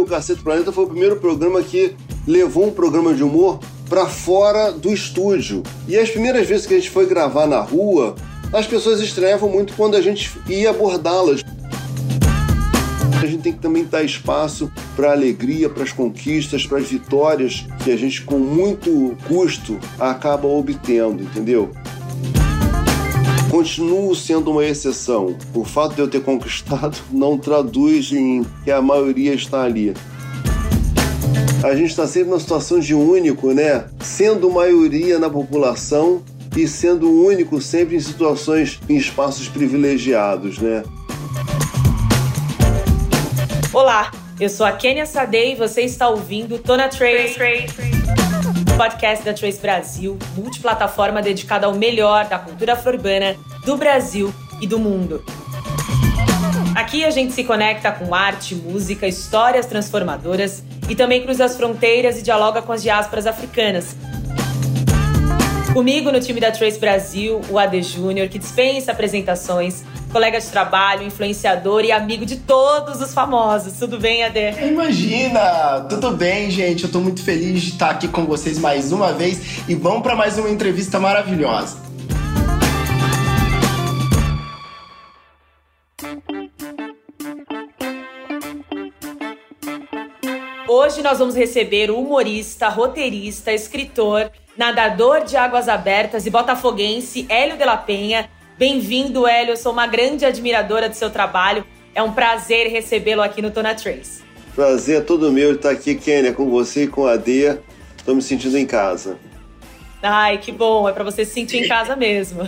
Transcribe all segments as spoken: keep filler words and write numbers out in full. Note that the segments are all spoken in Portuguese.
porque o Casseta Planeta foi o primeiro programa que levou um programa de humor para fora do estúdio. E as primeiras vezes que a gente foi gravar na rua, as pessoas estranhavam muito quando a gente ia abordá-las. A gente tem que também dar espaço para a alegria, para as conquistas, para as vitórias que a gente, com muito custo, acaba obtendo, entendeu? Continuo sendo uma exceção. O fato de eu ter conquistado não traduz em que a maioria está ali. A gente está sempre numa situação de único, né? Sendo maioria na população e sendo único sempre em situações, em espaços privilegiados, né? Olá, eu sou a Kenya Sadê e você está ouvindo Tô na Trace, podcast da Trace Brasil, multiplataforma dedicada ao melhor da cultura afro-urbana, do Brasil e do mundo. Aqui a gente se conecta com arte, música, histórias transformadoras e também cruza as fronteiras e dialoga com as diásporas africanas. Comigo no time da Trace Brasil, o Adê Júnior, que dispensa apresentações, colega de trabalho, influenciador e amigo de todos os famosos. Tudo bem, Adê? Imagina! Tudo bem, gente? Eu tô muito feliz de estar aqui com vocês mais uma vez e vamos para mais uma entrevista maravilhosa. Hoje nós vamos receber o humorista, roteirista, escritor, nadador de águas abertas e botafoguense Hélio de la Peña. Bem-vindo, Hélio. Eu sou uma grande admiradora do seu trabalho. É um prazer recebê-lo aqui no Tô na Trace. Prazer é todo meu estar aqui, Kênia, com você e com a Dê. Estou me sentindo em casa. Ai, que bom. É para você se sentir em casa mesmo.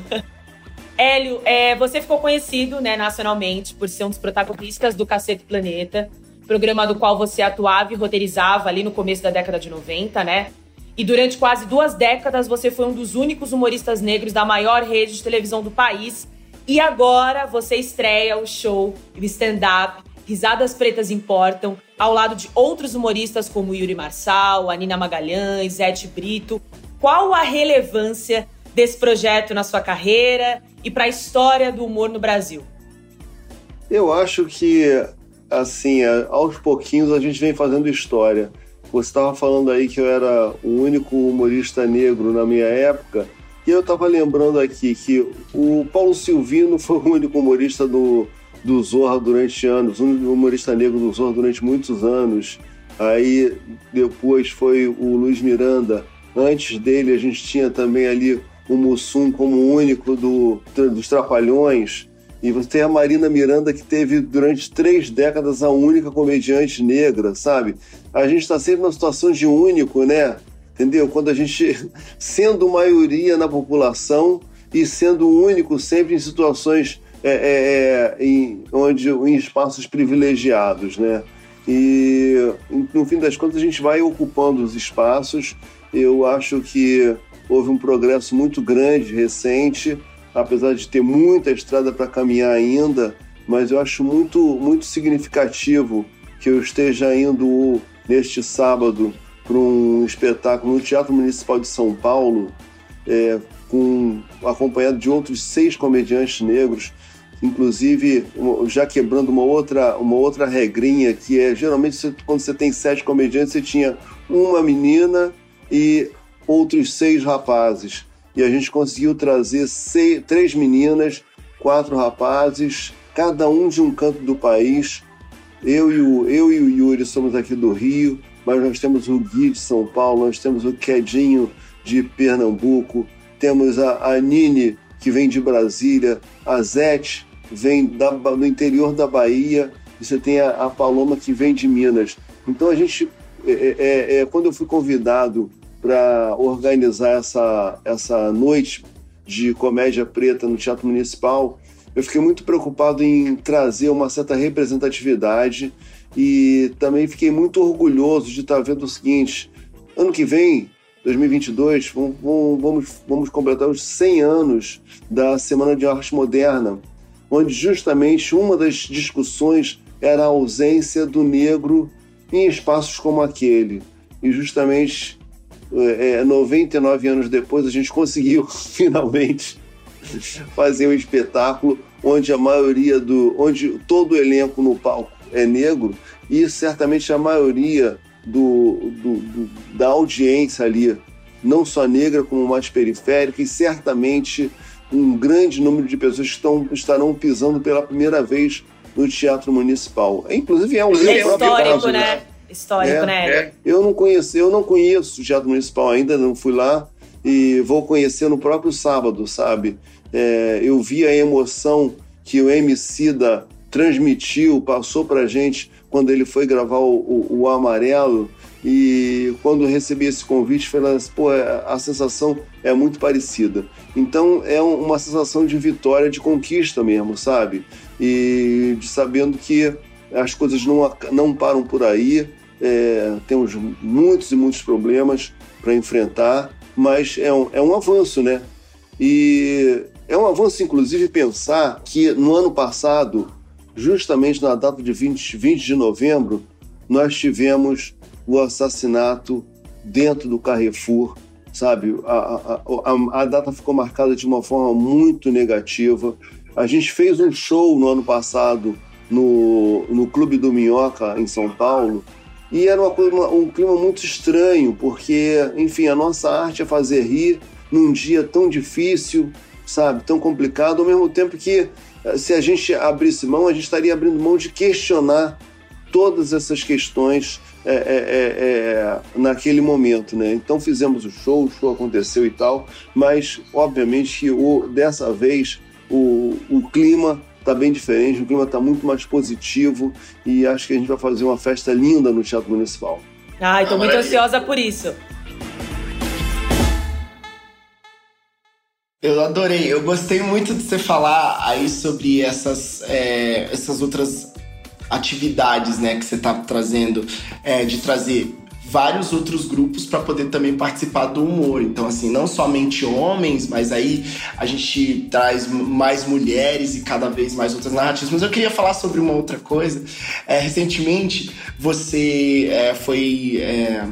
Hélio, é, você ficou conhecido, né, nacionalmente por ser um dos protagonistas do Casseta Planeta, programa do qual você atuava e roteirizava ali no começo da década de noventa, né? E durante quase duas décadas, você foi um dos únicos humoristas negros da maior rede de televisão do país. E agora você estreia o show, o stand-up, Risadas Pretas Importam, ao lado de outros humoristas como Yuri Marçal, Anina Magalhães, Ed Brito. Qual a relevância desse projeto na sua carreira e para a história do humor no Brasil? Eu acho que, assim, aos pouquinhos a gente vem fazendo história. Você estava falando aí que eu era o único humorista negro na minha época, e eu estava lembrando aqui que o Paulo Silvino foi o único humorista do, do Zorra durante anos, o único humorista negro do Zorra durante muitos anos. Aí depois foi o Luiz Miranda. Antes dele a gente tinha também ali o Mussum como o único do, dos Trapalhões. E você tem a Marina Miranda, que teve durante três décadas a única comediante negra, sabe? A gente está sempre numa situação de único, né? Entendeu? Quando a gente, sendo maioria na população e sendo único sempre em situações é, é, em, onde, em espaços privilegiados, né? E, no fim das contas, a gente vai ocupando os espaços. Eu acho que houve um progresso muito grande, recente, apesar de ter muita estrada para caminhar ainda, mas eu acho muito, muito significativo que eu esteja indo neste sábado para um espetáculo no Teatro Municipal de São Paulo, é, com, acompanhado de outros seis comediantes negros, inclusive já quebrando uma outra, uma outra regrinha, que é geralmente quando você tem sete comediantes, você tinha uma menina e outros seis rapazes. E a gente conseguiu trazer seis, três meninas, quatro rapazes, cada um de um canto do país. Eu e, o, eu e o Yuri somos aqui do Rio, mas nós temos o Gui de São Paulo, nós temos o Quedinho de Pernambuco, temos a, a Nini, que vem de Brasília, a Zete vem da, do interior da Bahia, e você tem a, a Paloma, que vem de Minas. Então a gente, é, é, é, quando eu fui convidado para organizar essa, essa noite de comédia preta no Teatro Municipal, eu fiquei muito preocupado em trazer uma certa representatividade e também fiquei muito orgulhoso de estar vendo o seguinte: ano que vem, dois mil e vinte e dois, vamos, vamos, vamos completar os cem anos da Semana de Arte Moderna, onde justamente uma das discussões era a ausência do negro em espaços como aquele. E justamente É, noventa e nove anos depois, a gente conseguiu finalmente fazer um espetáculo onde a maioria do... onde todo o elenco no palco é negro, e certamente a maioria do, do, do, da audiência ali, não só negra como mais periférica, e certamente um grande número de pessoas que estão, estarão pisando pela primeira vez no Teatro Municipal. É, inclusive é um é histórico, caso, né? né? Histórico, é, né? É. Eu não conheço, eu não conheço o Teatro Municipal ainda, não fui lá e vou conhecer no próprio sábado, sabe? É, eu vi a emoção que o Emicida transmitiu, passou pra gente quando ele foi gravar o, o, o Amarelo, e quando recebi esse convite, falei assim, pô, a sensação é muito parecida. Então é uma sensação de vitória, de conquista mesmo, sabe? E de sabendo que as coisas não, não param por aí, é, temos muitos e muitos problemas para enfrentar, mas é um, é um avanço, né? E é um avanço, inclusive, pensar que no ano passado, justamente na data de vinte de novembro, nós tivemos o assassinato dentro do Carrefour, sabe? A, a, a, a data ficou marcada de uma forma muito negativa. A gente fez um show no ano passado no, no Clube do Minhoca, em São Paulo, e era uma, uma, um clima muito estranho, porque, enfim, a nossa arte é fazer rir num dia tão difícil, sabe? Tão complicado, ao mesmo tempo que, se a gente abrisse mão, a gente estaria abrindo mão de questionar todas essas questões é, é, é, é, naquele momento, né? Então fizemos o show, o show aconteceu e tal, mas obviamente que o, dessa vez o, o clima está bem diferente, o clima está muito mais positivo, e acho que a gente vai fazer uma festa linda no Teatro Municipal. Ai, estou muito ansiosa por isso. Eu adorei, eu gostei muito de você falar aí sobre essas, é, essas outras atividades, né, que você está trazendo, é, de trazer vários outros grupos para poder também participar do humor. Então, assim, não somente homens, mas aí a gente traz mais mulheres e cada vez mais outras narrativas. Mas eu queria falar sobre uma outra coisa. É, recentemente, você é, foi... É,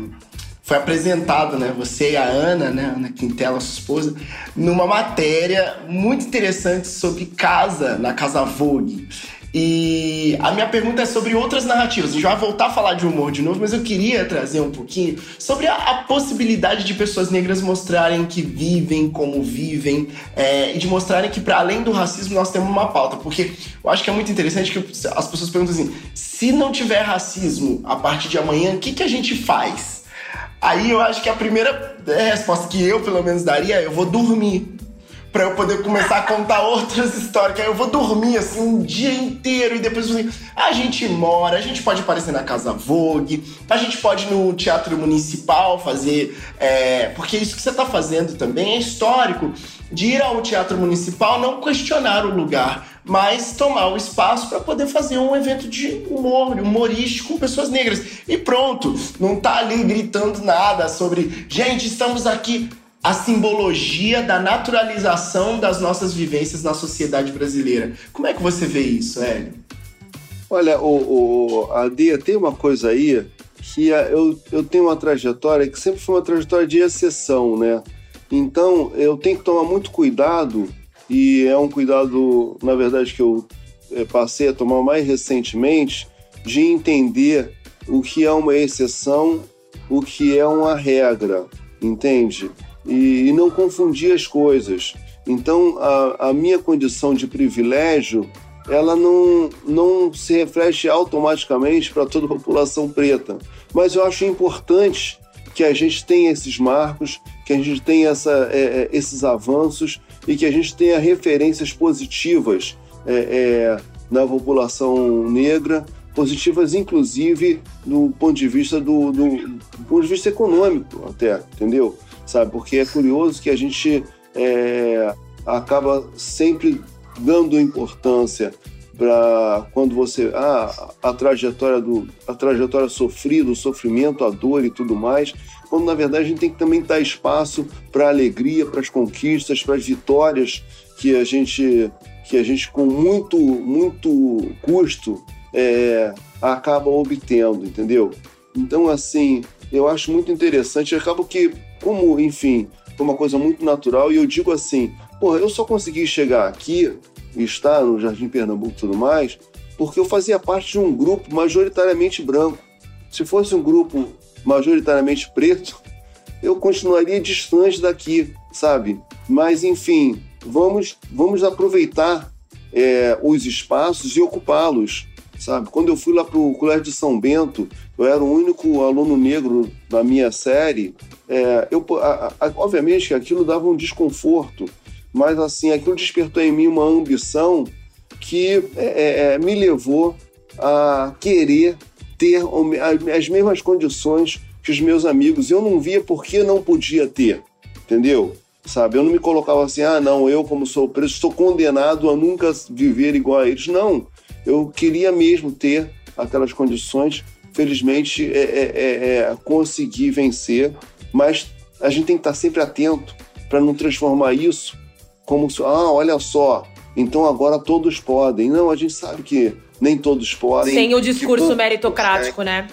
Foi apresentado, né, você e a Ana, né, Anna Quintella, sua esposa, numa matéria muito interessante sobre casa, na Casa Vogue. E a minha pergunta é sobre outras narrativas. A gente vai voltar a falar de humor de novo, mas eu queria trazer um pouquinho sobre a, a possibilidade de pessoas negras mostrarem que vivem, como vivem, é, e de mostrarem que, para além do racismo, nós temos uma pauta. Porque eu acho que é muito interessante que as pessoas perguntam assim, se não tiver racismo a partir de amanhã, o que, que a gente faz? Aí eu acho que a primeira resposta que eu, pelo menos, daria é eu vou dormir. Pra eu poder começar a contar outras histórias. Que aí eu vou dormir, assim, um dia inteiro. E depois, assim, a gente mora, a gente pode aparecer na Casa Vogue. A gente pode ir no Teatro Municipal fazer... É, porque isso que você tá fazendo também é histórico. De ir ao Teatro Municipal, não questionar o lugar, mas tomar o espaço para poder fazer um evento de humor, humorístico com pessoas negras. E pronto, não tá ali gritando nada sobre... Gente, estamos aqui... A simbologia da naturalização das nossas vivências na sociedade brasileira. Como é que você vê isso, Hélio? Olha, o, o, Adê, tem uma coisa aí que eu, eu tenho uma trajetória que sempre foi uma trajetória de exceção, né? Então, eu tenho que tomar muito cuidado, e é um cuidado, na verdade, que eu passei a tomar mais recentemente, de entender o que é uma exceção, o que é uma regra, entende? E não confundir as coisas. Então, a, a minha condição de privilégio, ela não, não se reflete automaticamente para toda a população preta. Mas eu acho importante que a gente tenha esses marcos, que a gente tenha essa, é, esses avanços e que a gente tenha referências positivas é, é, na população negra, positivas, inclusive, do ponto de vista do, do, do ponto de vista econômico, até, entendeu? Sabe? Porque é curioso que a gente é, acaba sempre dando importância para quando você... Ah, a trajetória, do, a trajetória sofrida, o sofrimento, a dor e tudo mais, quando, na verdade, a gente tem que também dar espaço para a alegria, para as conquistas, para as vitórias que a gente, que a gente com muito, muito custo, é, acaba obtendo, entendeu? Então, assim, eu acho muito interessante. Acaba que... Como, enfim, foi uma coisa muito natural, e eu digo assim, porra, eu só consegui chegar aqui, estar no Jardim Pernambuco e tudo mais, porque eu fazia parte de um grupo majoritariamente branco. Se fosse um grupo majoritariamente preto, eu continuaria distante daqui, sabe? Mas, enfim, vamos, vamos aproveitar é, os espaços e ocupá-los, sabe? Quando eu fui lá para o Colégio de São Bento, eu era o único aluno negro na minha série. É, eu, a, a, obviamente que aquilo dava um desconforto, mas, assim, aquilo despertou em mim uma ambição que é, é, me levou a querer ter as mesmas condições que os meus amigos. Eu não via por que não podia ter, entendeu? Sabe? Eu não me colocava assim, ah, não, eu, como sou preto, estou condenado a nunca viver igual a eles. Não, eu queria mesmo ter aquelas condições. Felizmente, é, é, é, consegui vencer, mas a gente tem que estar sempre atento para não transformar isso como, ah, olha só, então agora todos podem. Não, a gente sabe que nem todos podem. Sem o discurso tipo, meritocrático, é, né?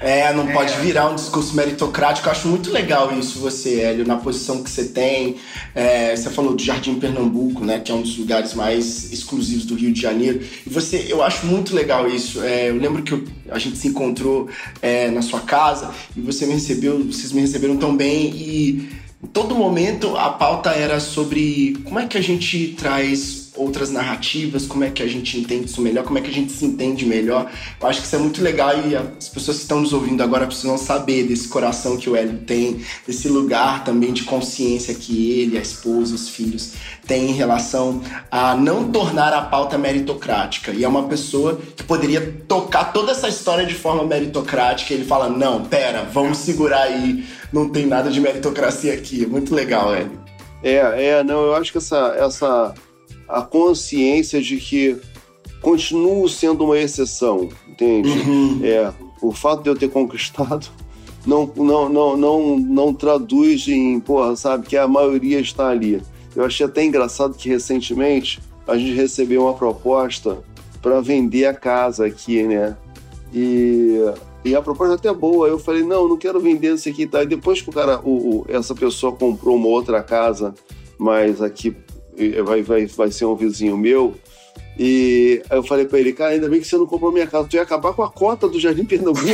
É, não é. Pode virar um discurso meritocrático. Eu acho muito legal isso, você, Hélio, na posição que você tem. É, você falou do Jardim Pernambuco, né? Que é um dos lugares mais exclusivos do Rio de Janeiro. E você, eu acho muito legal isso. É, eu lembro que eu, a gente se encontrou é, na sua casa e você me recebeu, vocês me receberam tão bem e... Em todo momento a pauta era sobre como é que a gente traz outras narrativas, como é que a gente entende isso melhor, como é que a gente se entende melhor. Eu acho que isso é muito legal e as pessoas que estão nos ouvindo agora precisam saber desse coração que o Hélio tem, desse lugar também de consciência que ele, a esposa, os filhos têm em relação a não tornar a pauta meritocrática. E é uma pessoa que poderia tocar toda essa história de forma meritocrática e ele fala, não, pera, vamos segurar aí, não tem nada de meritocracia aqui. Muito legal, Hélio. É, é, não, eu acho que essa, essa a consciência de que continuo sendo uma exceção, entende? Uhum. É, o fato de eu ter conquistado não, não, não, não, não traduz em, porra, sabe, que a maioria está ali. Eu achei até engraçado que recentemente a gente recebeu uma proposta para vender a casa aqui, né? E... E a proposta até boa, eu falei, não, não quero vender isso aqui, tá? E depois que o cara, o, o, essa pessoa comprou uma outra casa, mas aqui vai, vai, vai ser um vizinho meu, e eu falei pra ele, cara, ainda bem que você não comprou minha casa, tu ia acabar com a cota do Jardim Pernambuco.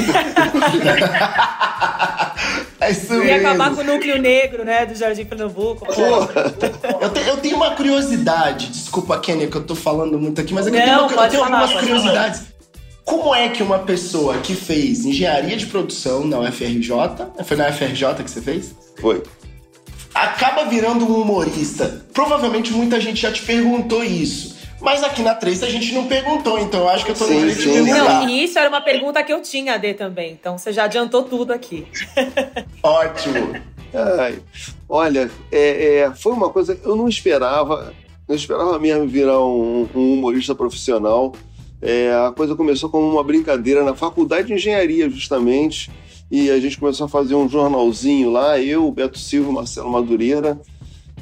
É isso mesmo. Ia acabar com o núcleo negro, né, do Jardim Pernambuco. Porra. eu, te, eu tenho uma curiosidade, desculpa, Kenya, que eu tô falando muito aqui, mas é que não, eu tenho, eu tenho falar, algumas curiosidades. Falar. Como é que uma pessoa que fez engenharia de produção na U F R J... Foi na U F R J que você fez? Foi. Acaba virando um humorista. Provavelmente muita gente já te perguntou isso. Mas aqui na Trace a gente não perguntou, então eu acho que eu tô no direito de perguntar. Não, e isso era uma pergunta que eu tinha, Adê, também. Então você já adiantou tudo aqui. Ótimo. Ai, olha, é, é, foi uma coisa que eu não esperava. Não esperava mesmo virar um, um humorista profissional. É, a coisa começou como uma brincadeira na faculdade de engenharia, justamente, e a gente começou a fazer um jornalzinho lá, eu, Beto Silva, Marcelo Madureira,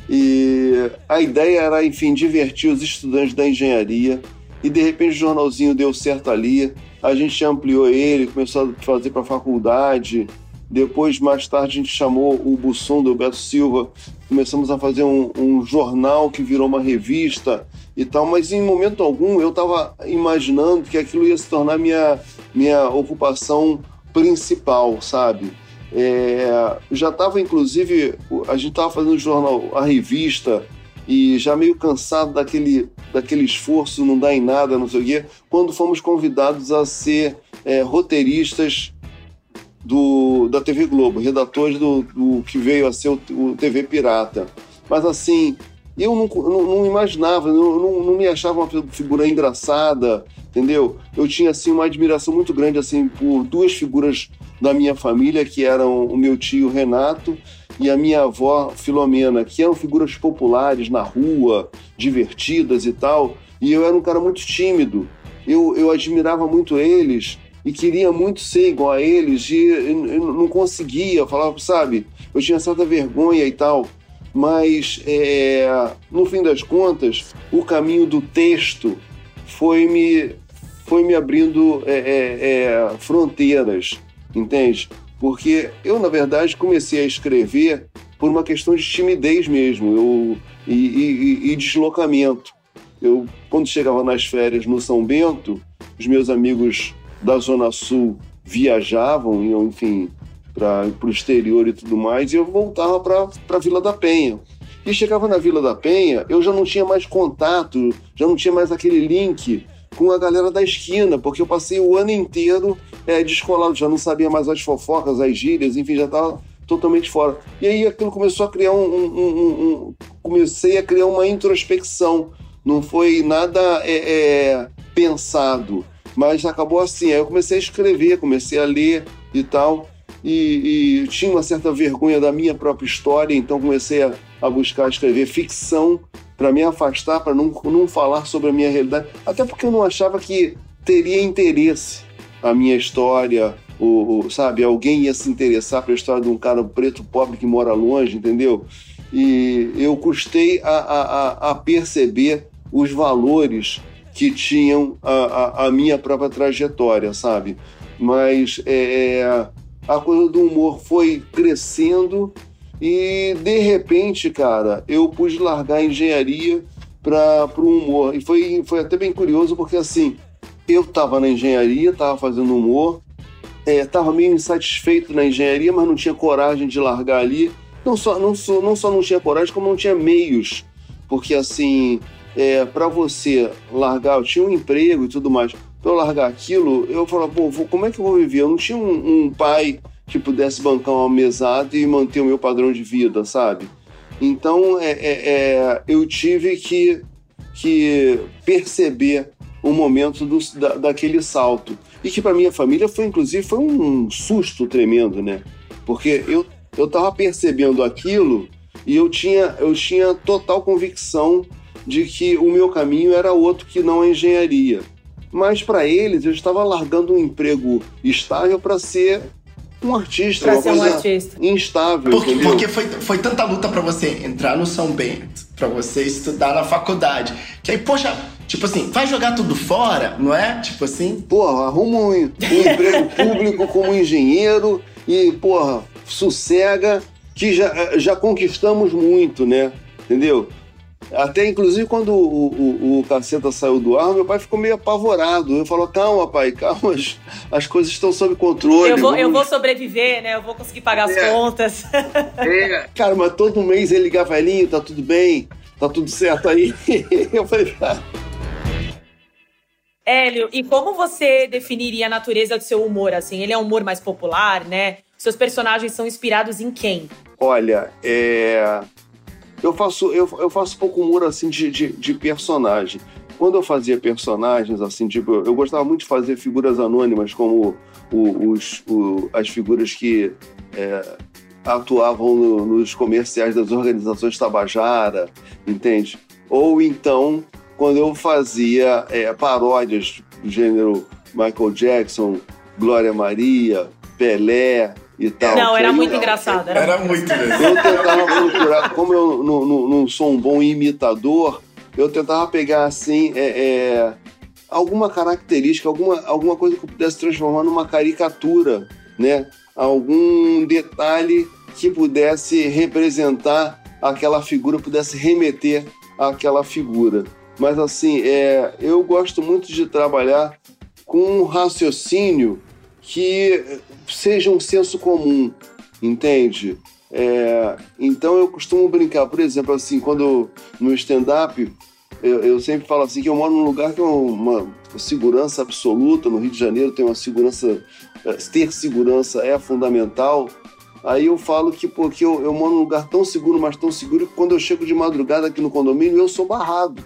e a ideia era, enfim, divertir os estudantes da engenharia, e de repente o jornalzinho deu certo ali, a gente ampliou ele, começou a fazer para a faculdade, depois, mais tarde, a gente chamou o Mussum do Beto Silva, começamos a fazer um, um jornal que virou uma revista e tal, mas em momento algum eu estava imaginando que aquilo ia se tornar minha, minha ocupação principal, sabe? É, já estava, inclusive, a gente estava fazendo o jornal, a revista, e já meio cansado daquele, daquele esforço, não dá em nada, não sei o quê, quando fomos convidados a ser é, roteiristas do, da T V Globo, redatores do, do que veio a ser o, o T V Pirata. Mas assim, eu não, não, não imaginava, não, não, não me achava uma figura engraçada, entendeu? Eu tinha assim, uma admiração muito grande assim, por duas figuras da minha família, que eram o meu tio Renato e a minha avó Filomena, que eram figuras populares na rua, divertidas e tal, e eu era um cara muito tímido, eu, eu admirava muito eles, e queria muito ser igual a eles, e eu não conseguia, eu falava, sabe, eu tinha certa vergonha e tal, mas é, no fim das contas, o caminho do texto foi me, foi me abrindo é, é, é, fronteiras, entende? Porque eu, na verdade, comecei a escrever por uma questão de timidez mesmo, eu, e, e, e deslocamento. Eu, quando chegava nas férias no São Bento, os meus amigos da Zona Sul viajavam, enfim, para o exterior e tudo mais, e eu voltava para a Vila da Penha. E chegava na Vila da Penha, eu já não tinha mais contato, já não tinha mais aquele link com a galera da esquina, porque eu passei o ano inteiro é, descolado, já não sabia mais as fofocas, as gírias, enfim, já estava totalmente fora. E aí aquilo começou a criar um... um, um, um comecei a criar uma introspecção. Não foi nada é, é, pensado, mas acabou assim. Aí eu comecei a escrever, comecei a ler e tal, e, e tinha uma certa vergonha da minha própria história, então comecei a, a buscar escrever ficção para me afastar, para não, não falar sobre a minha realidade, até porque eu não achava que teria interesse a minha história, ou, ou, sabe, alguém ia se interessar pela história de um cara preto pobre que mora longe, entendeu? E eu custei a, a, a perceber os valores que tinham a, a, a minha própria trajetória, sabe? Mas é, a coisa do humor foi crescendo e, de repente, cara, eu pude largar a engenharia para o humor. E foi, foi até bem curioso, porque, assim, eu estava na engenharia, estava fazendo humor, estava é, meio insatisfeito na engenharia, mas não tinha coragem de largar ali. Não só não, só, não só não tinha coragem, como não tinha meios. Porque, assim, é, para você largar... Eu tinha um emprego e tudo mais. Para eu largar aquilo, eu falava, pô, como é que eu vou viver? Eu não tinha um, um pai que pudesse bancar uma mesada e manter o meu padrão de vida, sabe? Então, é, é, é, eu tive que, que perceber o momento do, da, daquele salto. E que, para minha família, foi, inclusive, foi um susto tremendo, né? Porque eu... Eu estava percebendo aquilo e eu tinha, eu tinha total convicção de que o meu caminho era outro que não a engenharia. Mas, para eles, eu estava largando um emprego estável para ser um artista. Para ser um artista. Instável. Porque, porque foi, foi tanta luta para você entrar no São Bento, para você estudar na faculdade, que aí, poxa... Tipo assim, vai jogar tudo fora, não é? Tipo assim... Porra, arruma um, um emprego público como engenheiro e, porra, sossega, que já, já conquistamos muito, né? Entendeu? Até, inclusive, quando o, o, o Casseta saiu do ar, meu pai ficou meio apavorado. Eu falo, calma, pai, calma, as, as coisas estão sob controle. Eu vou, vamos... eu vou sobreviver, né? Eu vou conseguir pagar é. as contas. É. Cara, mas todo mês ele ligava, velhinho, tá tudo bem, tá tudo certo aí. Eu falei, tá... Hélio, e como você definiria a natureza do seu humor, assim? Ele é um humor mais popular, né? Seus personagens são inspirados em quem? Olha, é... eu, faço, eu, eu faço pouco humor, assim, de, de, de personagem. Quando eu fazia personagens, assim, tipo... Eu gostava muito de fazer figuras anônimas, como o, os, o, as figuras que é, atuavam no, nos comerciais das organizações Tabajara, entende? Ou então... Quando eu fazia é, paródias do gênero Michael Jackson, Glória Maria, Pelé e tal. Não, era muito eu, engraçado. Era, era muito engraçado. Eu tentava procurar, como eu não, não, não sou um bom imitador, eu tentava pegar assim é, é, alguma característica, alguma, alguma coisa que eu pudesse transformar numa caricatura, né? Algum detalhe que pudesse representar aquela figura, pudesse remeter àquela figura. Mas, assim, é, eu gosto muito de trabalhar com um raciocínio que seja um senso comum, entende? É, então, eu costumo brincar. Por exemplo, assim, quando no stand-up, eu, eu sempre falo assim que eu moro num lugar que é uma segurança absoluta. No Rio de Janeiro tem uma segurança... Ter segurança é fundamental. Aí eu falo que porque eu, eu moro num lugar tão seguro, mas tão seguro, que quando eu chego de madrugada aqui no condomínio, eu sou barrado.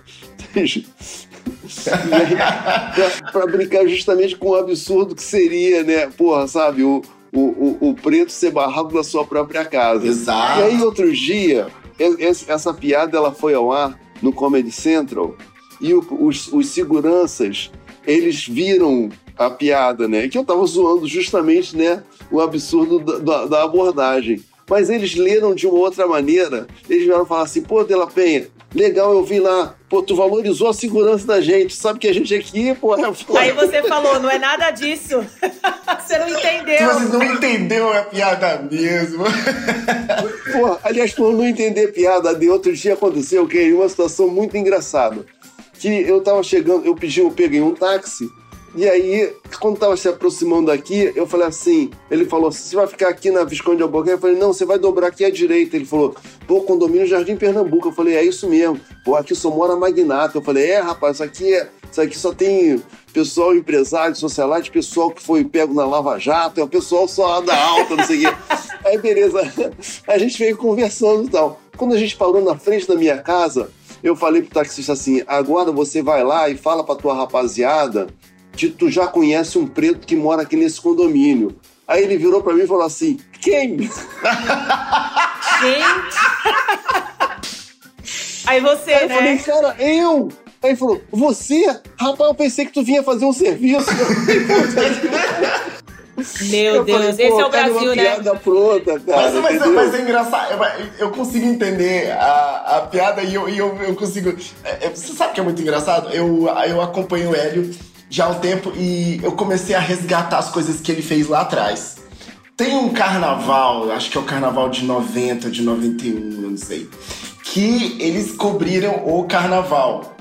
pra, pra brincar justamente com o absurdo que seria, né? Porra, sabe? O, o, o preto ser barrado na sua própria casa. Exato. E aí, outro dia, essa piada ela foi ao ar no Comedy Central e os, os seguranças, eles viram a piada, né? Que eu tava zoando justamente, né? O absurdo da, da, da abordagem. Mas eles leram de uma outra maneira. Eles vieram falar assim, pô, de la Penha, legal, eu vi lá. Pô, tu valorizou a segurança da gente. Sabe que a gente aqui, pô... É... Aí você falou, não é nada disso. Você não entendeu. Você não entendeu a piada mesmo. Pô, aliás, por não entender piada, de outro dia aconteceu, que okay, uma situação muito engraçada. que eu tava chegando, eu pedi, eu peguei um táxi, e aí, quando tava se aproximando aqui, eu falei assim, ele falou assim, você vai ficar aqui na Visconde de Albuquerque? Eu falei, não, você vai dobrar aqui à direita. Ele falou, pô, condomínio Jardim Pernambuco. Eu falei, é isso mesmo, pô, aqui só mora magnata. Eu falei, é, rapaz, isso aqui, é, isso aqui só tem pessoal empresário, socialite, pessoal que foi pego na Lava Jato, é o pessoal só da alta, não sei o quê. Aí, beleza, a gente veio conversando e tal. Quando a gente parou na frente da minha casa, eu falei pro taxista assim, agora você vai lá e fala pra tua rapaziada que tu já conhece um preto que mora aqui nesse condomínio. Aí ele virou pra mim e falou assim, quem? Gente! Aí você, Aí eu né? falei, cara, eu! Aí ele falou, você? Rapaz, eu pensei que tu vinha fazer um serviço. Meu eu Deus, falei, esse é o Brasil, né? Outra, cara, mas, mas, mas é engraçado, eu, eu consigo entender a, a piada e eu, eu, eu consigo... É, você sabe que é muito engraçado? Eu, eu acompanho o Hélio já há um tempo e eu comecei a resgatar as coisas que ele fez lá atrás. Tem um carnaval, acho que é o carnaval de noventa, de noventa e um, não sei, que eles cobriram o carnaval.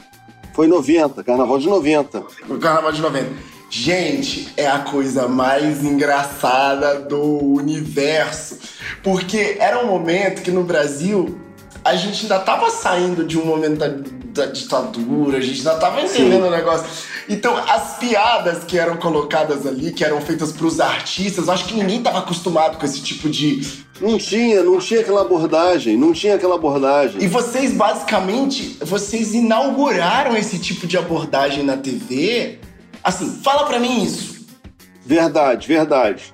Foi noventa, carnaval de noventa. O carnaval de noventa. Gente, é a coisa mais engraçada do universo. Porque era um momento que no Brasil a gente ainda tava saindo de um momento da, da ditadura, a gente ainda tava entendendo Sim. o negócio. Então as piadas que eram colocadas ali, que eram feitas pros artistas, eu acho que ninguém tava acostumado com esse tipo de... Não tinha, não tinha aquela abordagem, não tinha aquela abordagem. E vocês basicamente, vocês inauguraram esse tipo de abordagem na T V... Assim, fala pra mim isso. Verdade, verdade.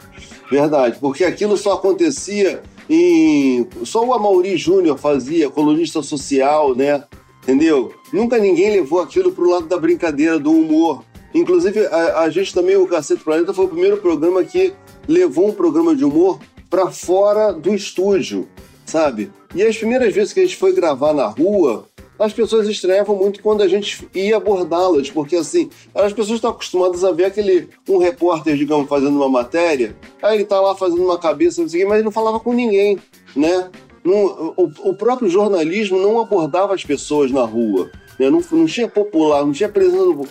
Verdade, porque aquilo só acontecia em... Só o Amauri Júnior fazia, colunista social, né? Entendeu? Nunca ninguém levou aquilo pro lado da brincadeira, do humor. Inclusive, a, a gente também, o Casseta Planeta, foi o primeiro programa que levou um programa de humor pra fora do estúdio, sabe? E as primeiras vezes que a gente foi gravar na rua... As pessoas estranhavam muito quando a gente ia abordá-las, porque assim, as pessoas estão acostumadas a ver aquele, um repórter, digamos, fazendo uma matéria, aí ele tá lá fazendo uma cabeça, mas ele não falava com ninguém, né? Não, o, o próprio jornalismo não abordava as pessoas na rua, né? Não, não tinha popular, não tinha presença do,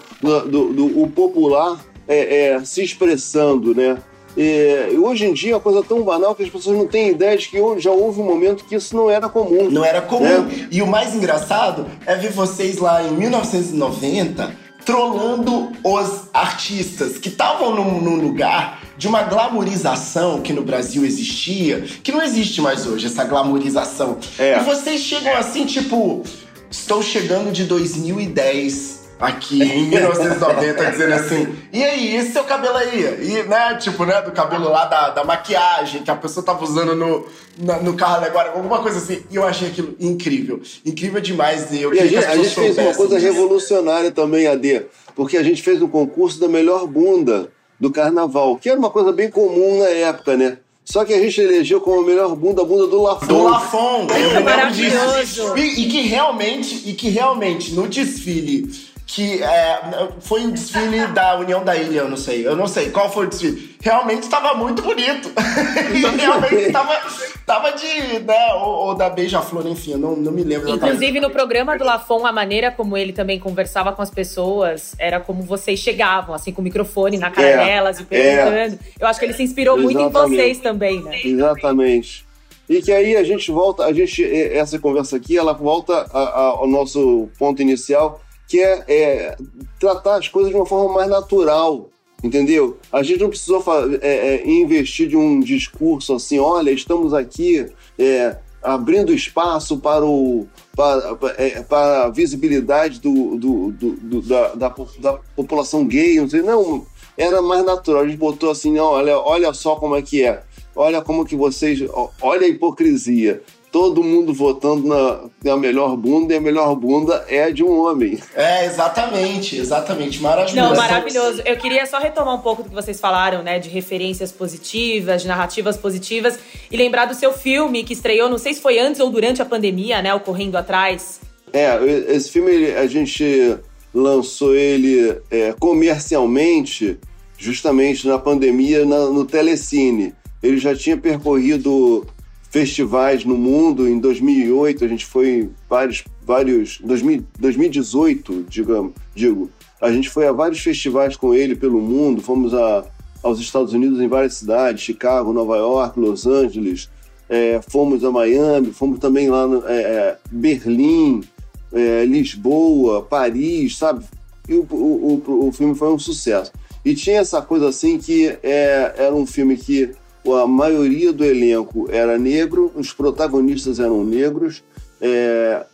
do, do o popular é, é, se expressando, né? É, hoje em dia é uma coisa tão banal que as pessoas não têm ideia de que já houve um momento que isso não era comum. Não era comum. Né? E o mais engraçado é ver vocês lá em mil novecentos e noventa trollando os artistas que estavam num, num lugar de uma glamourização que no Brasil existia, que não existe mais hoje, essa glamourização. É. E vocês chegam assim, tipo, estou chegando de dois mil e dez... Aqui em mil novecentos e noventa, dizendo assim, e aí, esse seu cabelo aí? E, né, tipo, né, do cabelo lá da, da maquiagem que a pessoa tava usando no, na, no carro agora, alguma coisa assim. E eu achei aquilo incrível. Incrível demais. E eu queria que as pessoas soubessem. A gente fez uma coisa revolucionária também, Adê, porque a gente fez um concurso da melhor bunda do carnaval, que era uma coisa bem comum na época, né? Só que a gente elegeu como a melhor bunda a bunda do Lafon. Do Lafon! Eu lembro disso. E, e, que realmente, e que realmente, no desfile... Que é, foi um desfile da União da Ilha, eu não sei. Eu não sei qual foi o desfile. Realmente estava muito bonito. E realmente estava tava de... Né, ou, ou da Beija-Flor, enfim, eu não, não me lembro. Inclusive, no programa do Lafon, a maneira como ele também conversava com as pessoas era como vocês chegavam, assim, com o microfone na cara é, delas e perguntando. É. Eu acho que ele se inspirou Exatamente. muito em vocês também, né? Exatamente. E que aí a gente volta... a gente Essa conversa aqui, ela volta a, a, ao nosso ponto inicial... que é, é tratar as coisas de uma forma mais natural, entendeu? A gente não precisou é, é, investir de um discurso assim, olha, estamos aqui é, abrindo espaço para, o, para, é, para a visibilidade do, do, do, do, da, da, da população gay, não sei, não, era mais natural, a gente botou assim, não, olha, olha só como é que é, olha como que vocês, olha a hipocrisia. Todo mundo votando na, na melhor bunda, e a melhor bunda é de um homem. É, exatamente, exatamente. Maravilhoso. Não, maravilhoso. Eu queria só retomar um pouco do que vocês falaram, né? De referências positivas, de narrativas positivas. E lembrar do seu filme que estreou, não sei se foi antes ou durante a pandemia, né? O Correndo Atrás. É, esse filme a gente lançou ele é, comercialmente, justamente na pandemia, na, no Telecine. Ele já tinha percorrido... festivais no mundo. Em dois mil e oito a gente foi em vários vários... dois mil, dois mil e dezoito, digamos, digo, a gente foi a vários festivais com ele pelo mundo, fomos a, aos Estados Unidos em várias cidades, Chicago, Nova York, Los Angeles, é, fomos a Miami, fomos também lá no é, Berlim, é, Lisboa, Paris, sabe? E o, o, o, o filme foi um sucesso. E tinha essa coisa assim que é, era um filme que a maioria do elenco era negro, os protagonistas eram negros, é,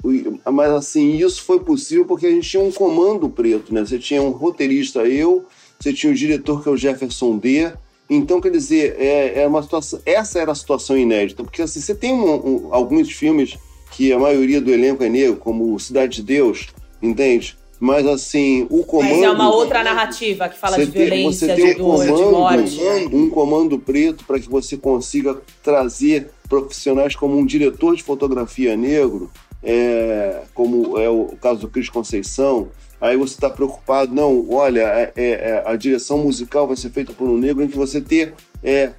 mas assim, isso foi possível porque a gente tinha um comando preto, né? Você tinha um roteirista, eu, você tinha o diretor que é o Jefferson De, então quer dizer, é, era uma situação, essa era a situação inédita, porque assim, você tem um, um, alguns filmes que a maioria do elenco é negro, como Cidade de Deus, entende? Mas assim, o comando... Mas é uma outra narrativa que fala de violência, de dor, de morte. Um comando preto para que você consiga trazer profissionais como um diretor de fotografia negro, é, como é o caso do Cris Conceição. Aí você está preocupado, não, olha, é, é, a direção musical vai ser feita por um negro, em que você ter é,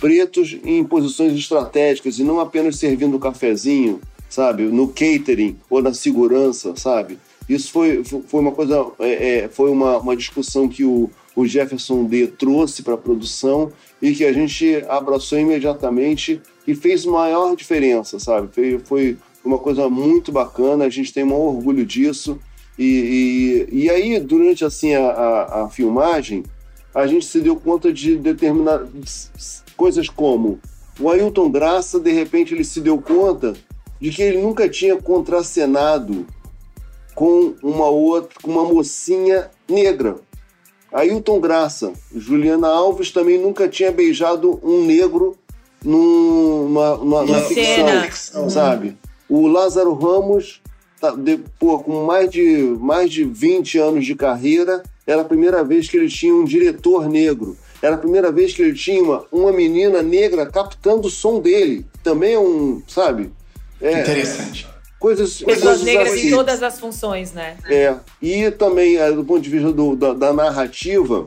pretos em posições estratégicas e não apenas servindo um cafezinho, sabe, no catering ou na segurança, sabe? Isso foi, foi uma coisa, é, foi uma, uma discussão que o, o Jefferson D trouxe para a produção e que a gente abraçou imediatamente e fez maior diferença, sabe? Foi, foi uma coisa muito bacana, a gente tem um orgulho disso. E, e, e aí, durante assim, a, a, a filmagem, a gente se deu conta de determinadas coisas como o Ailton Graça, de repente, ele se deu conta de que ele nunca tinha contracenado com uma outra, com uma mocinha negra. Ailton Graça, Juliana Alves também nunca tinha beijado um negro numa, numa, numa ficção, sabe? Uhum. O Lázaro Ramos, tá, de, pô, com mais de, mais de vinte anos de carreira, era a primeira vez que ele tinha um diretor negro. Era a primeira vez que ele tinha uma, uma menina negra captando o som dele. Também é um, sabe? É, interessante. Coisas, pessoas negras assim, em todas as funções, né? É, e também, do ponto de vista do, da, da narrativa,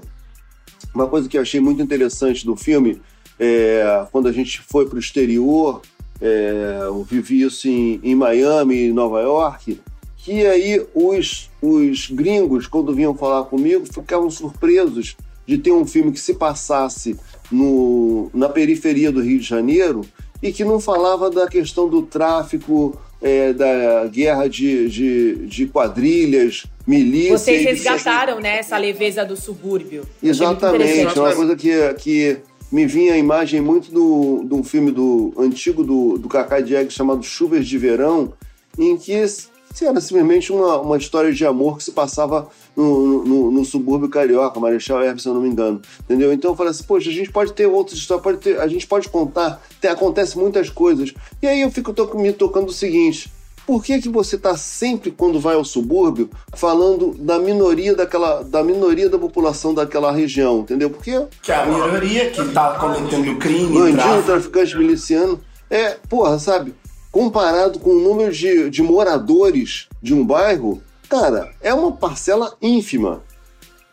uma coisa que eu achei muito interessante do filme, é, quando a gente foi para o exterior, é, eu vivi isso em, em Miami, em Nova York, que aí os, os gringos, quando vinham falar comigo, ficavam surpresos de ter um filme que se passasse no, na periferia do Rio de Janeiro e que não falava da questão do tráfico, é, da guerra de, de, de quadrilhas, milícias... Vocês resgataram, né, essa leveza do subúrbio. Exatamente, é uma coisa que, que me vinha a imagem muito do, de um filme do, antigo do, do Cacá Diegues chamado Chuvas de Verão, em que se era simplesmente uma, uma história de amor que se passava no, no, no subúrbio carioca, Marechal Hermes, se eu não me engano. Entendeu? Então eu falei assim, poxa, a gente pode ter outras histórias, pode ter, a gente pode contar, tem, acontece muitas coisas. E aí eu fico to- me tocando o seguinte, por que que você está sempre, quando vai ao subúrbio, falando da minoria daquela, da minoria da população daquela região, entendeu? Porque que é a minoria que está cometendo crime, bandido, traficante, miliciano, é, porra, sabe? Comparado com o número de, de moradores de um bairro, cara, é uma parcela ínfima.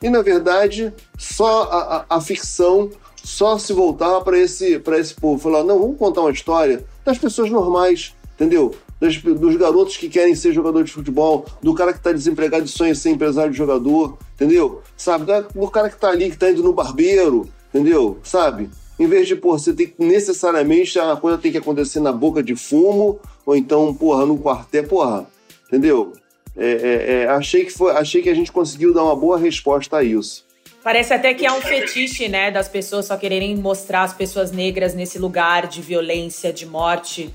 E, na verdade, só a, a, a ficção só se voltava para esse, para esse povo. Falar, não, vamos contar uma história das pessoas normais, entendeu? Das, dos garotos que querem ser jogador de futebol, do cara que está desempregado e sonha ser empresário de jogador, entendeu? Sabe, do cara que está ali, que está indo no barbeiro, entendeu? Sabe? Em vez de, porra, você tem que necessariamente a coisa tem que acontecer na boca de fumo, ou então, porra, no quartel, porra, entendeu? É, é, é, achei, que foi, achei que a gente conseguiu dar uma boa resposta a isso. Parece até que é um fetiche, né, das pessoas só quererem mostrar as pessoas negras nesse lugar de violência, de morte.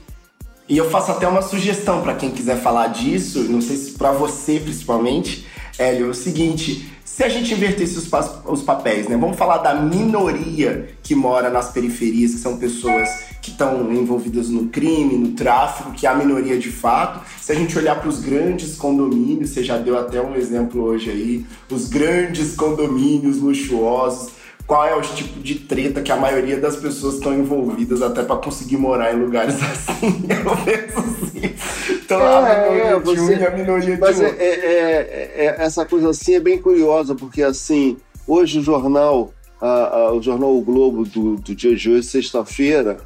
E eu faço até uma sugestão para quem quiser falar disso, não sei se para você principalmente, Hélio, é o seguinte... Se a gente invertesse os, pa- os papéis, né? Vamos falar da minoria que mora nas periferias, que são pessoas que estão envolvidas no crime, no tráfico, que é a minoria de fato. Se a gente olhar para os grandes condomínios, você já deu até um exemplo hoje aí, os grandes condomínios luxuosos, qual é o tipo de treta que a maioria das pessoas estão envolvidas até para conseguir morar em lugares assim, pelo menos assim. Então, é, a minoria é, você, de um e a minoria de mas outro. É, é, é, essa coisa assim é bem curiosa, porque assim, hoje o jornal, a, a, o jornal O Globo do, do dia de hoje, sexta-feira,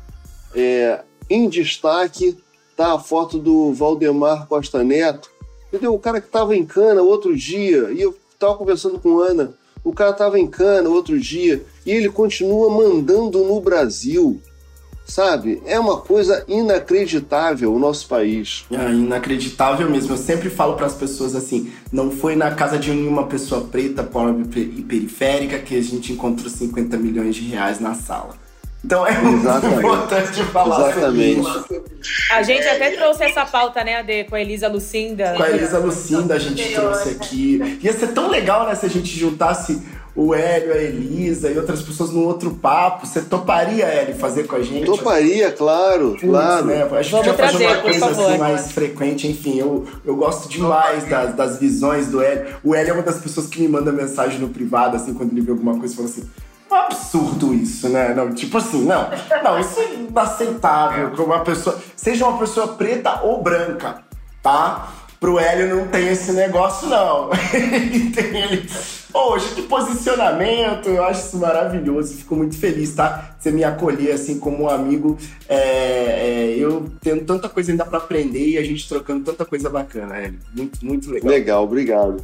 é, em destaque tá a foto do Valdemar Costa Neto, entendeu? O cara que tava em cana outro dia, e eu tava conversando com Ana, o cara tava em cana outro dia, e ele continua mandando no Brasil, sabe? É uma coisa inacreditável o nosso país. É inacreditável mesmo. Eu sempre falo para as pessoas assim, não foi na casa de nenhuma pessoa preta, pobre e periférica que a gente encontrou cinquenta milhões de reais na sala. Então é muito Exatamente. importante falar Exatamente. sobre isso. A gente até trouxe essa pauta, né, Adê? Com a Elisa Lucinda. Com a Elisa Lucinda a gente trouxe aqui. Ia ser tão legal, né, se a gente juntasse o Hélio, a Elisa e outras pessoas num outro papo. Você toparia, Hélio, fazer com a gente? Toparia, claro, Puts, claro. Né? Acho Vamos que já fazer uma coisa favor, assim mais né? frequente. Enfim, eu, eu gosto demais das, das visões do Hélio. O Hélio é uma das pessoas que me manda mensagem no privado, assim, quando ele vê alguma coisa e fala assim, um absurdo isso, né? Não, tipo assim, não. Não, isso é inaceitável que uma pessoa... Seja uma pessoa preta ou branca, tá? Pro Hélio não tem esse negócio, não. Ele tem ele... Hoje, de posicionamento, eu acho isso maravilhoso. Fico muito feliz, tá? Você me acolher, assim, como um amigo. É, é, eu tendo tanta coisa ainda pra aprender e a gente trocando tanta coisa bacana, Hélio. Muito, muito legal. Legal, obrigado.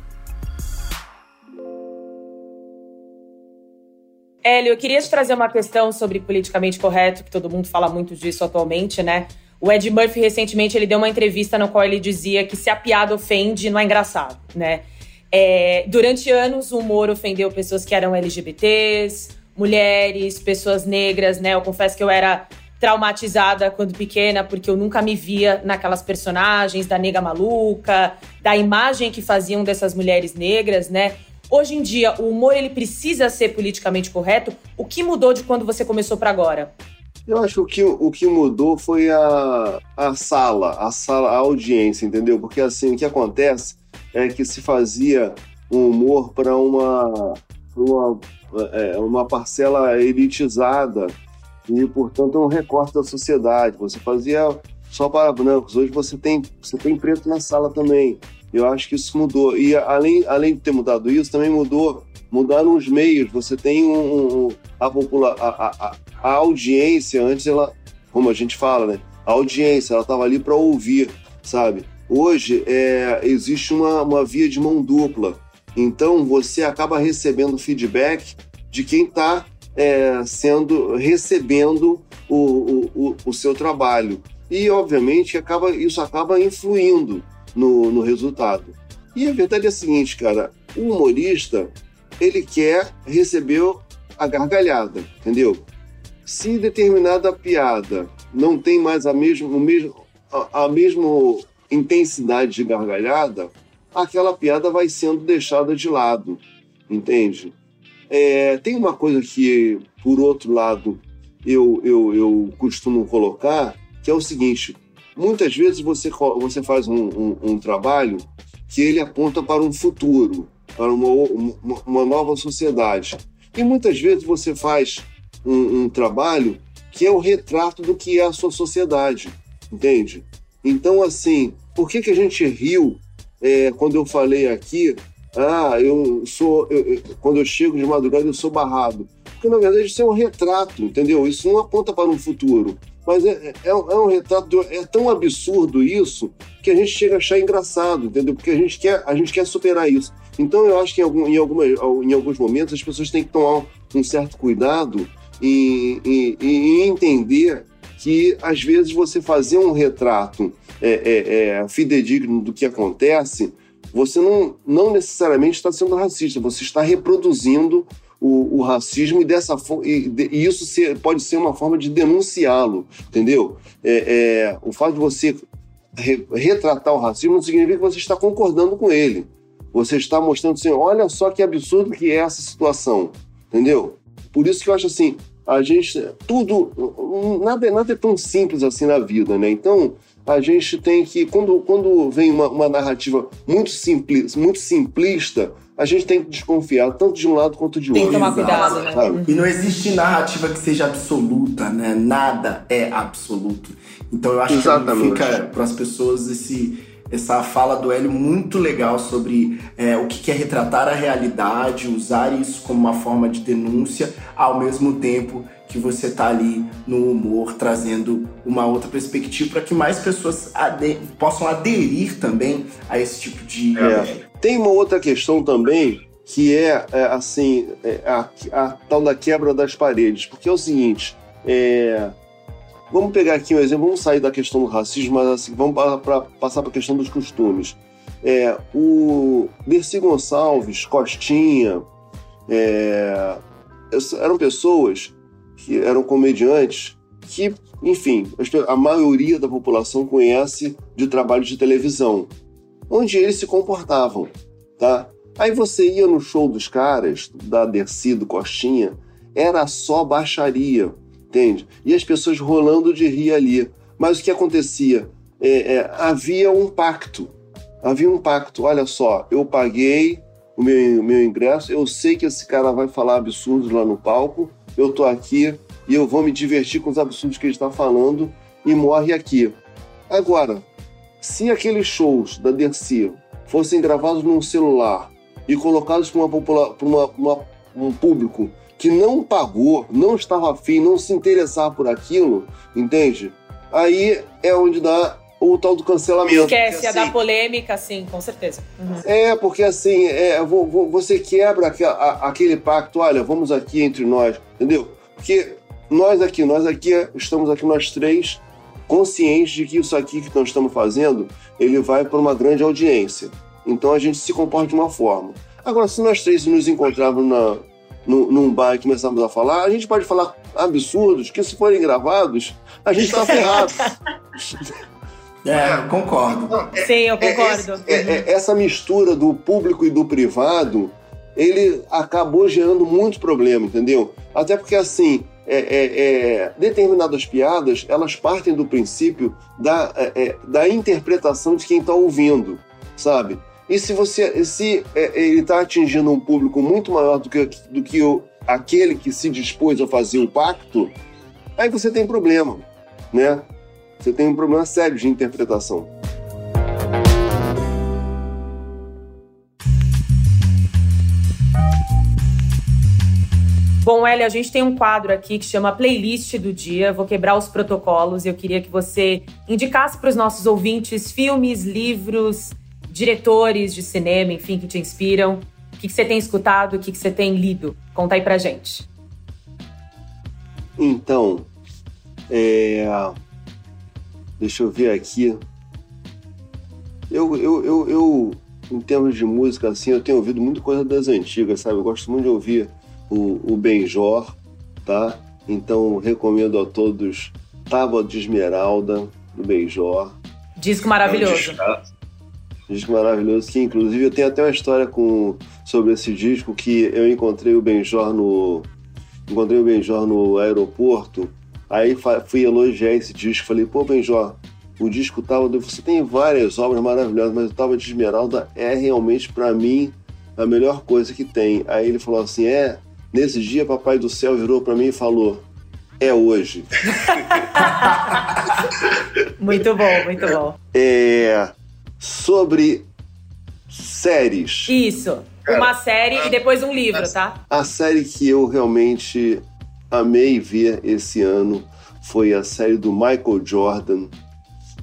Hélio, eu queria te trazer uma questão sobre politicamente correto, que todo mundo fala muito disso atualmente, né? O Ed Murphy, recentemente, ele deu uma entrevista na qual ele dizia que se a piada ofende, não é engraçado, né? É, durante anos, o humor ofendeu pessoas que eram L G B Tês, mulheres, pessoas negras, né? Eu confesso que eu era traumatizada quando pequena, porque eu nunca me via naquelas personagens da nega maluca, da imagem que faziam dessas mulheres negras, né? Hoje em dia, o humor ele precisa ser politicamente correto. O que mudou de quando você começou para agora? Eu acho que o que, o que mudou foi a, a sala, a sala, a audiência, entendeu? Porque assim, o que acontece é que se fazia um humor para uma, uma, é, uma parcela elitizada e, portanto, um recorte da sociedade. Você fazia só para brancos. Hoje você tem, você tem preto na sala também. Eu acho que isso mudou. E além, além de ter mudado isso, também mudou, mudaram os meios. Você tem um, um, a, popula- a, a, a audiência, antes ela, como a gente fala, né? A audiência, ela estava ali para ouvir, sabe? Hoje é, existe uma, uma via de mão dupla. Então você acaba recebendo feedback de quem está é, sendo, recebendo o, o, o, o seu trabalho. E, obviamente, acaba, isso acaba influindo No, no resultado. E a verdade é a seguinte, cara, o humorista, ele quer receber a gargalhada, entendeu? Se determinada piada não tem mais a, mesmo, o mesmo, a, a mesma intensidade de gargalhada, aquela piada vai sendo deixada de lado, entende? É, tem uma coisa que, por outro lado, eu, eu, eu costumo colocar, que é o seguinte... Muitas vezes você, você faz um, um, um trabalho que ele aponta para um futuro, para uma, uma, uma nova sociedade. E muitas vezes você faz um, um trabalho que é o retrato do que é a sua sociedade, entende? Então, assim, por que, que a gente riu é, quando eu falei aqui, ah, eu sou, eu, quando eu chego de madrugada eu sou barrado? Porque, na verdade, isso é um retrato, entendeu? Isso não aponta para um futuro. Mas é, é, é um retrato, do, é tão absurdo isso que a gente chega a achar engraçado, entendeu? Porque a gente quer, a gente quer superar isso. Então eu acho que em, algum, em, alguma, em alguns momentos as pessoas têm que tomar um certo cuidado e, e, e entender que às vezes você fazer um retrato é, é, é, fidedigno do que acontece, você não, não necessariamente está sendo racista, você está reproduzindo O, o racismo e, dessa, e, de, e isso ser, pode ser uma forma de denunciá-lo, entendeu? É, é, o fato de você re, retratar o racismo não significa que você está concordando com ele. Você está mostrando assim, olha só que absurdo que é essa situação, entendeu? Por isso que eu acho assim, a gente, tudo, nada, nada é tão simples assim na vida, né? Então, a gente tem que, quando, quando vem uma, uma narrativa muito, simpli, muito simplista, a gente tem que desconfiar tanto de um lado quanto de outro. Tem que tomar cuidado, né? Sabe? E não existe narrativa que seja absoluta, né? Nada é absoluto. Então eu acho Exatamente. que fica para as pessoas esse, essa fala do Hélio muito legal sobre é, o que é retratar a realidade, usar isso como uma forma de denúncia, ao mesmo tempo que você tá ali no humor, trazendo uma outra perspectiva para que mais pessoas ade- possam aderir também a esse tipo de... É. Tem uma outra questão também, que é, é assim, é a, a tal da quebra das paredes, porque é o seguinte, é, vamos pegar aqui um exemplo, vamos sair da questão do racismo, mas assim, vamos pra, pra, passar para a questão dos costumes. É, o Dercy Gonçalves, Costinha, é, eram pessoas que eram comediantes que, enfim, a maioria da população conhece de trabalho de televisão, onde eles se comportavam, tá? Aí você ia no show dos caras, da Dercy, do Costinha, era só baixaria, entende? E as pessoas rolando de rir ali. Mas o que acontecia? É, é, havia um pacto. Havia um pacto. Olha só, eu paguei o meu, o meu ingresso, eu sei que esse cara vai falar absurdos lá no palco, eu tô aqui e eu vou me divertir com os absurdos que ele está falando e morre aqui. Agora, se aqueles shows da Dercy fossem gravados num celular e colocados para popula- um público que não pagou, não estava afim, não se interessava por aquilo, entende? Aí é onde dá o tal do cancelamento. Esquece, porque, assim, a da polêmica, sim, com certeza. Uhum. É, porque assim, é, vou, vou, você quebra aqua, a, aquele pacto, olha, vamos aqui entre nós, entendeu? Porque nós aqui, nós aqui, estamos aqui nós três, conscientes de que isso aqui que nós estamos fazendo, ele vai para uma grande audiência. Então a gente se comporta de uma forma. Agora, se nós três nos encontrarmos na, no, num bar e começarmos a falar, a gente pode falar absurdos, que se forem gravados, a gente está ferrado. É, concordo. Sim, eu concordo. É, é, é, essa mistura do público e do privado, ele acabou gerando muito problema, entendeu? Até porque, assim, é, é, é, determinadas piadas, elas partem do princípio da, é, da interpretação de quem está ouvindo, sabe? E se você, se ele está atingindo um público muito maior do que, do que o, aquele que se dispôs a fazer o pacto, aí você tem problema, né? Você tem um problema sério de interpretação. Bom, Hélio, a gente tem um quadro aqui que chama Playlist do Dia. Vou quebrar os protocolos e eu queria que você indicasse para os nossos ouvintes filmes, livros, diretores de cinema, enfim, que te inspiram. O que, que você tem escutado, o que, que você tem lido? Conta aí pra gente. Então, é... deixa eu ver aqui. Eu, eu, eu, eu, em termos de música, assim, eu tenho ouvido muita coisa das antigas, sabe? Eu gosto muito de ouvir o, o Ben Jor, tá? Então, recomendo a todos Tábua de Esmeralda, do Ben Jor. Disco maravilhoso. É um disco maravilhoso, que inclusive eu tenho até uma história com, sobre esse disco, que eu encontrei o Ben Jor no, encontrei o Ben Jor no aeroporto. Aí fui elogiar esse disco, falei, pô, Ben Jor, o disco Tábua, você tem várias obras maravilhosas, mas o Tábua de Esmeralda é realmente, pra mim, a melhor coisa que tem. Aí ele falou assim, é, nesse dia Papai do Céu virou pra mim e falou, é hoje. Muito bom, muito bom. É, sobre séries. Isso, cara, uma série a, e depois um livro, a, tá? A série que eu realmente... amei ver esse ano foi a série do Michael Jordan,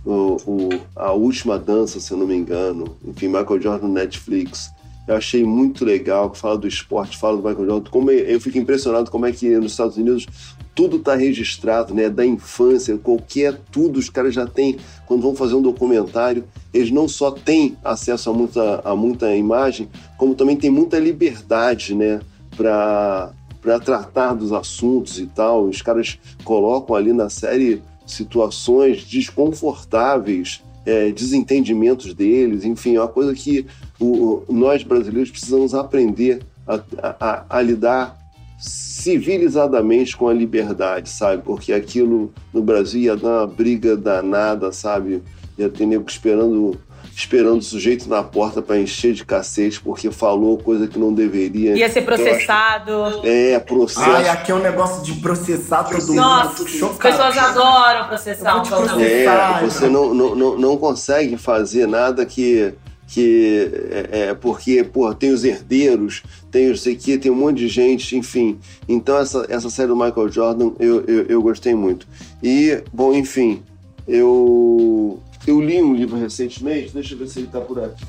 o, o, A Última Dança, se eu não me engano. Enfim, Michael Jordan no Netflix. Eu achei muito legal, que fala do esporte, fala do Michael Jordan. Como eu, eu fico impressionado como é que nos Estados Unidos tudo está registrado, né? Da infância, qualquer tudo, os caras já têm. Quando vão fazer um documentário, eles não só têm acesso a muita, a muita imagem, como também tem muita liberdade, né? Para... para tratar dos assuntos e tal. Os caras colocam ali na série situações desconfortáveis, é, desentendimentos deles, enfim, é uma coisa que o, nós brasileiros precisamos aprender a, a, a lidar civilizadamente com a liberdade, sabe? Porque aquilo no Brasil ia dar uma briga danada, sabe? Ia ter nego esperando... esperando o sujeito na porta para encher de cacete porque falou coisa que não deveria. Ia ser processado. É, processo. Ai, aqui é um negócio de processar todo mundo. Nossa, as pessoas adoram processar. Eu vou te processar. É, você não, não, não, não consegue fazer nada que, que é, é, porque, pô, tem os herdeiros, tem os sei que, tem um monte de gente, enfim. Então essa, essa série do Michael Jordan eu, eu, eu gostei muito. E, bom, enfim, eu, eu li um livro recentemente, deixa eu ver se ele tá por aqui.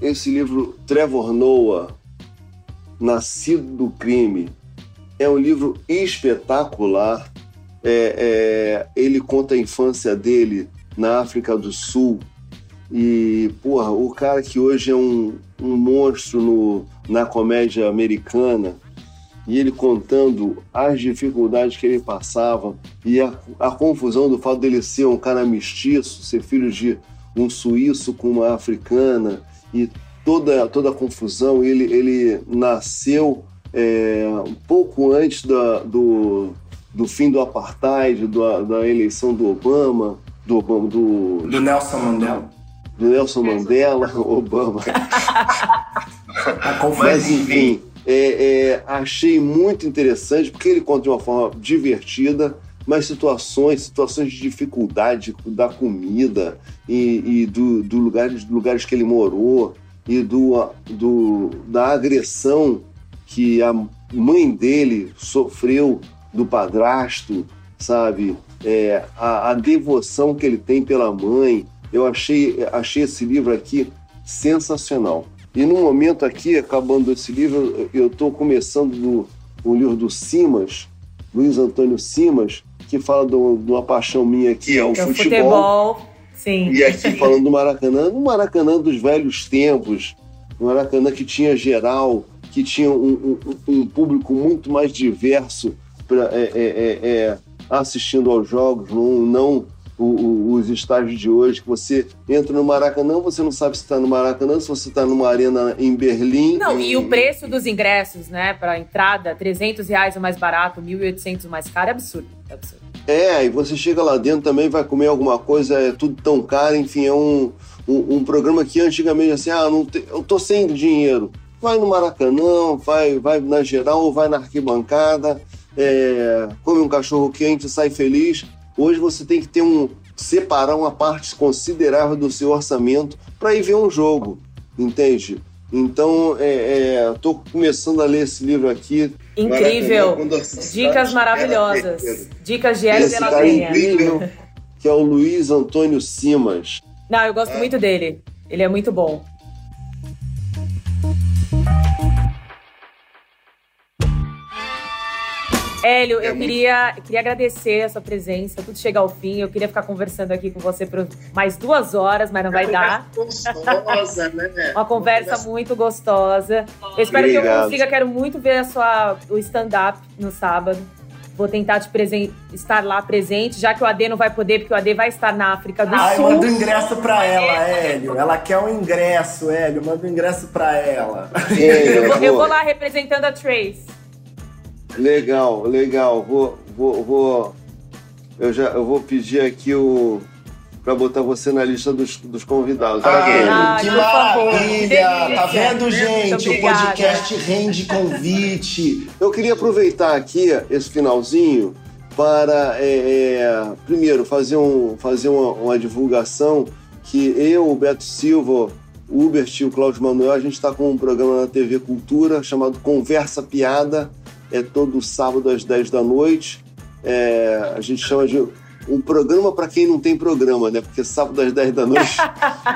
Esse livro, Trevor Noah, Nascido do Crime, é um livro espetacular. É, é, ele conta a infância dele na África do Sul e, porra, o cara que hoje é um, um monstro no, na comédia americana, e ele contando as dificuldades que ele passava e a, a confusão do fato dele ser um cara mestiço, ser filho de um suíço com uma africana, e toda, toda a confusão. Ele, ele nasceu é, um pouco antes da, do... do fim do apartheid, do, da eleição do Obama, do Obama, do... Do Nelson Mandela. Do Nelson Mandela, Obama. Mas, enfim, é, é, achei muito interessante, porque ele conta de uma forma divertida, mas situações, situações de dificuldade da comida e, e do, do lugar, dos lugares que ele morou, e do, do, da agressão que a mãe dele sofreu do padrasto, sabe? É, a, a devoção que ele tem pela mãe. Eu achei, achei esse livro aqui sensacional. E no momento aqui, acabando esse livro, eu estou começando do, o livro do Simas, Luiz Antônio Simas, que fala de uma paixão minha aqui, é o futebol. futebol. Sim. E aqui falando do Maracanã, no Maracanã dos velhos tempos, no Maracanã que tinha geral, que tinha um, um, um público muito mais diverso, Pra, é, é, é, assistindo aos jogos, não, não o, o, os estádios de hoje, que você entra no Maracanã, você não sabe se está no Maracanã, se você está numa arena em Berlim. Não, em... E o preço dos ingressos, né, para entrada, trezentos reais o mais barato, mil e oitocentos o mais caro, é absurdo, é absurdo. É, e você chega lá dentro também, vai comer alguma coisa, é tudo tão caro, enfim, é um, um, um programa que antigamente assim, ah, não te... eu tô sem dinheiro, vai no Maracanã, vai, vai na geral, ou vai na arquibancada, É, come um cachorro quente, sai feliz. Hoje você tem que ter um, separar uma parte considerável do seu orçamento para ir ver um jogo, entende? Então, estou é, é, começando a ler esse livro aqui. Incrível! Dicas maravilhosas. Dicas de Hélio de la Peña. Incrível, que é o Luiz Antônio Simas. Não, eu gosto é. muito dele. Ele é muito bom. Hélio, eu queria, queria agradecer a sua presença, tudo chega ao fim, eu queria ficar conversando aqui com você por mais duas horas, mas não vai dar. Gostosa, né? Uma conversa muito gostosa. Eu espero Obrigado. que eu consiga, quero muito ver a sua, o stand-up no sábado. Vou tentar te presen- estar lá presente, já que o Adê não vai poder, porque o Adê vai estar na África do Ai, Sul. Ai, manda o ingresso pra ela, Hélio. Ela quer um ingresso, Hélio, manda o ingresso pra ela. Ei, eu, vou, eu vou lá representando a Trace. Legal, legal. Vou, vou, vou. Eu já, eu vou pedir aqui o para botar você na lista dos, dos convidados. Ah, ah, que maravilha! Tá vendo, gente? O podcast rende convite. Eu queria aproveitar aqui esse finalzinho para é, é, primeiro fazer um, fazer uma, uma divulgação que eu, o Beto Silva, o Hubert e o Cláudio Manuel, a gente está com um programa na T V Cultura chamado Conversa Piada. É todo sábado às dez da noite. É, a gente chama de um programa para quem não tem programa, né? Porque sábado às dez da noite.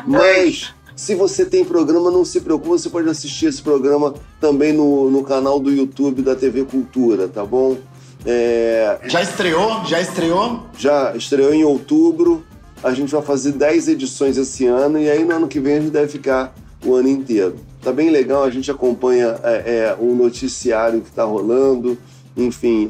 Mas se você tem programa, não se preocupe, você pode assistir esse programa também no, no canal do YouTube da T V Cultura, tá bom? É... Já estreou? Já estreou? Já estreou em outubro. A gente vai fazer dez edições esse ano e aí no ano que vem a gente deve ficar o ano inteiro. Tá bem legal, a gente acompanha é, é, o noticiário que tá rolando, enfim,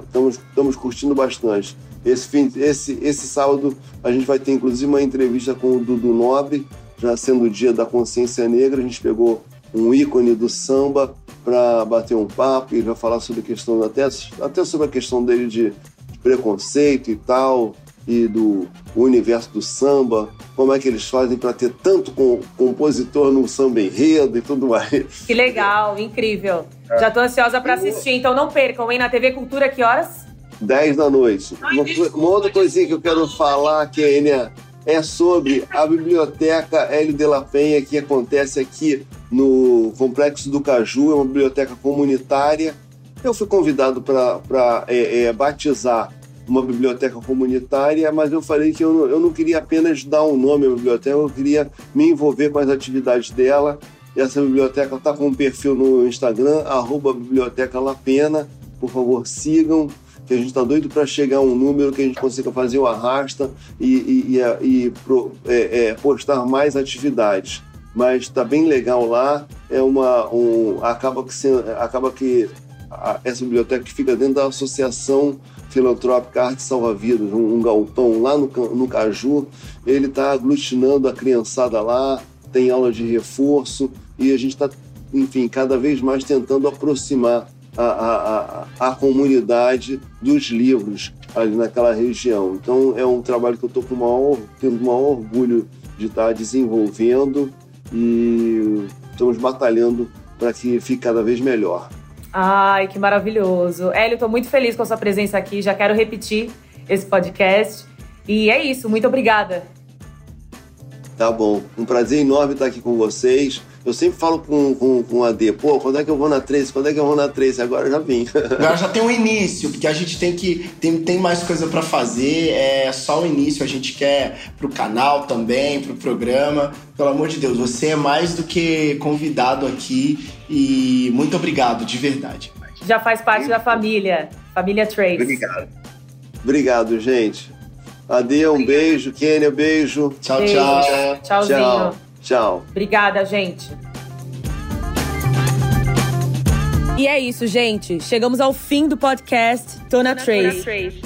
estamos é, é, curtindo bastante. Esse, fim, esse, esse sábado a gente vai ter inclusive uma entrevista com o Dudu Nobre, já sendo o Dia da Consciência Negra, a gente pegou um ícone do samba para bater um papo e vai falar sobre a questão, até, até sobre a questão dele de, de preconceito e tal, e do universo do samba, como é que eles fazem para ter tanto com, compositor no samba enredo e tudo mais. Que legal, incrível. É. Já tô ansiosa para assistir, então não percam, hein? Na T V Cultura, que horas? dez da noite. Ai, uma, uma outra coisinha que eu quero falar, que a Enia é sobre a Biblioteca Hélio de la Peña, que acontece aqui no Complexo do Caju, é uma biblioteca comunitária. Eu fui convidado para é, é, batizar uma biblioteca comunitária, mas eu falei que eu não, eu não queria apenas dar um nome à biblioteca, eu queria me envolver com as atividades dela. Essa biblioteca está com um perfil no Instagram, arroba Biblioteca La Peña. Por favor, sigam, que a gente está doido para chegar a um número que a gente consiga fazer o arrasta e, e, e, e pro, é, é, postar mais atividades. Mas está bem legal lá, é uma, um, acaba que, se, acaba que a, essa biblioteca que fica dentro da Associação Filantrópica Arte Salva Vidas, um, um galpão lá no, no Caju, ele está aglutinando a criançada lá, tem aula de reforço e a gente está, enfim, cada vez mais tentando aproximar A, a, a, a comunidade dos livros ali naquela região. Então é um trabalho que eu estou com o maior, tendo o maior orgulho de estar desenvolvendo e estamos batalhando para que fique cada vez melhor. Ai, que maravilhoso. Hélio, estou muito feliz com a sua presença aqui, já quero repetir esse podcast. E é isso, muito obrigada. Tá bom, um prazer enorme estar aqui com vocês. Eu sempre falo com, com, com a Adê, pô, quando é que eu vou na Trace? Quando é que eu vou na Trace? Agora eu já vim. Agora já tem um início, porque a gente tem que... Tem, tem mais coisa pra fazer, é só o início. A gente quer pro canal também, pro programa. Pelo amor de Deus, você é mais do que convidado aqui. E muito obrigado, de verdade. Já faz parte muito da família. Família Trace. Obrigado. Obrigado, gente. Adê, um obrigado. Beijo. Kenya, um beijo. Tchau, beijo. Tchau. Tchauzinho. Tchau. Tchau. Obrigada, gente. E é isso, gente. Chegamos ao fim do podcast Tô na Trace. Trace.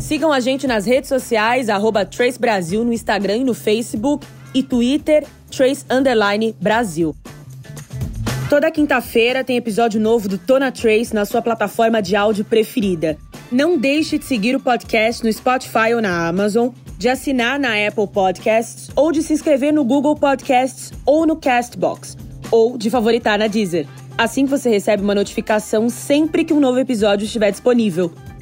Sigam a gente nas redes sociais, arroba Trace Brasil no Instagram e no Facebook e Twitter, Trace Underline Brasil. Toda quinta-feira tem episódio novo do Tô na Trace na sua plataforma de áudio preferida. Não deixe de seguir o podcast no Spotify ou na Amazon, de assinar na Apple Podcasts ou de se inscrever no Google Podcasts ou no Castbox, ou de favoritar na Deezer. Assim você recebe uma notificação sempre que um novo episódio estiver disponível.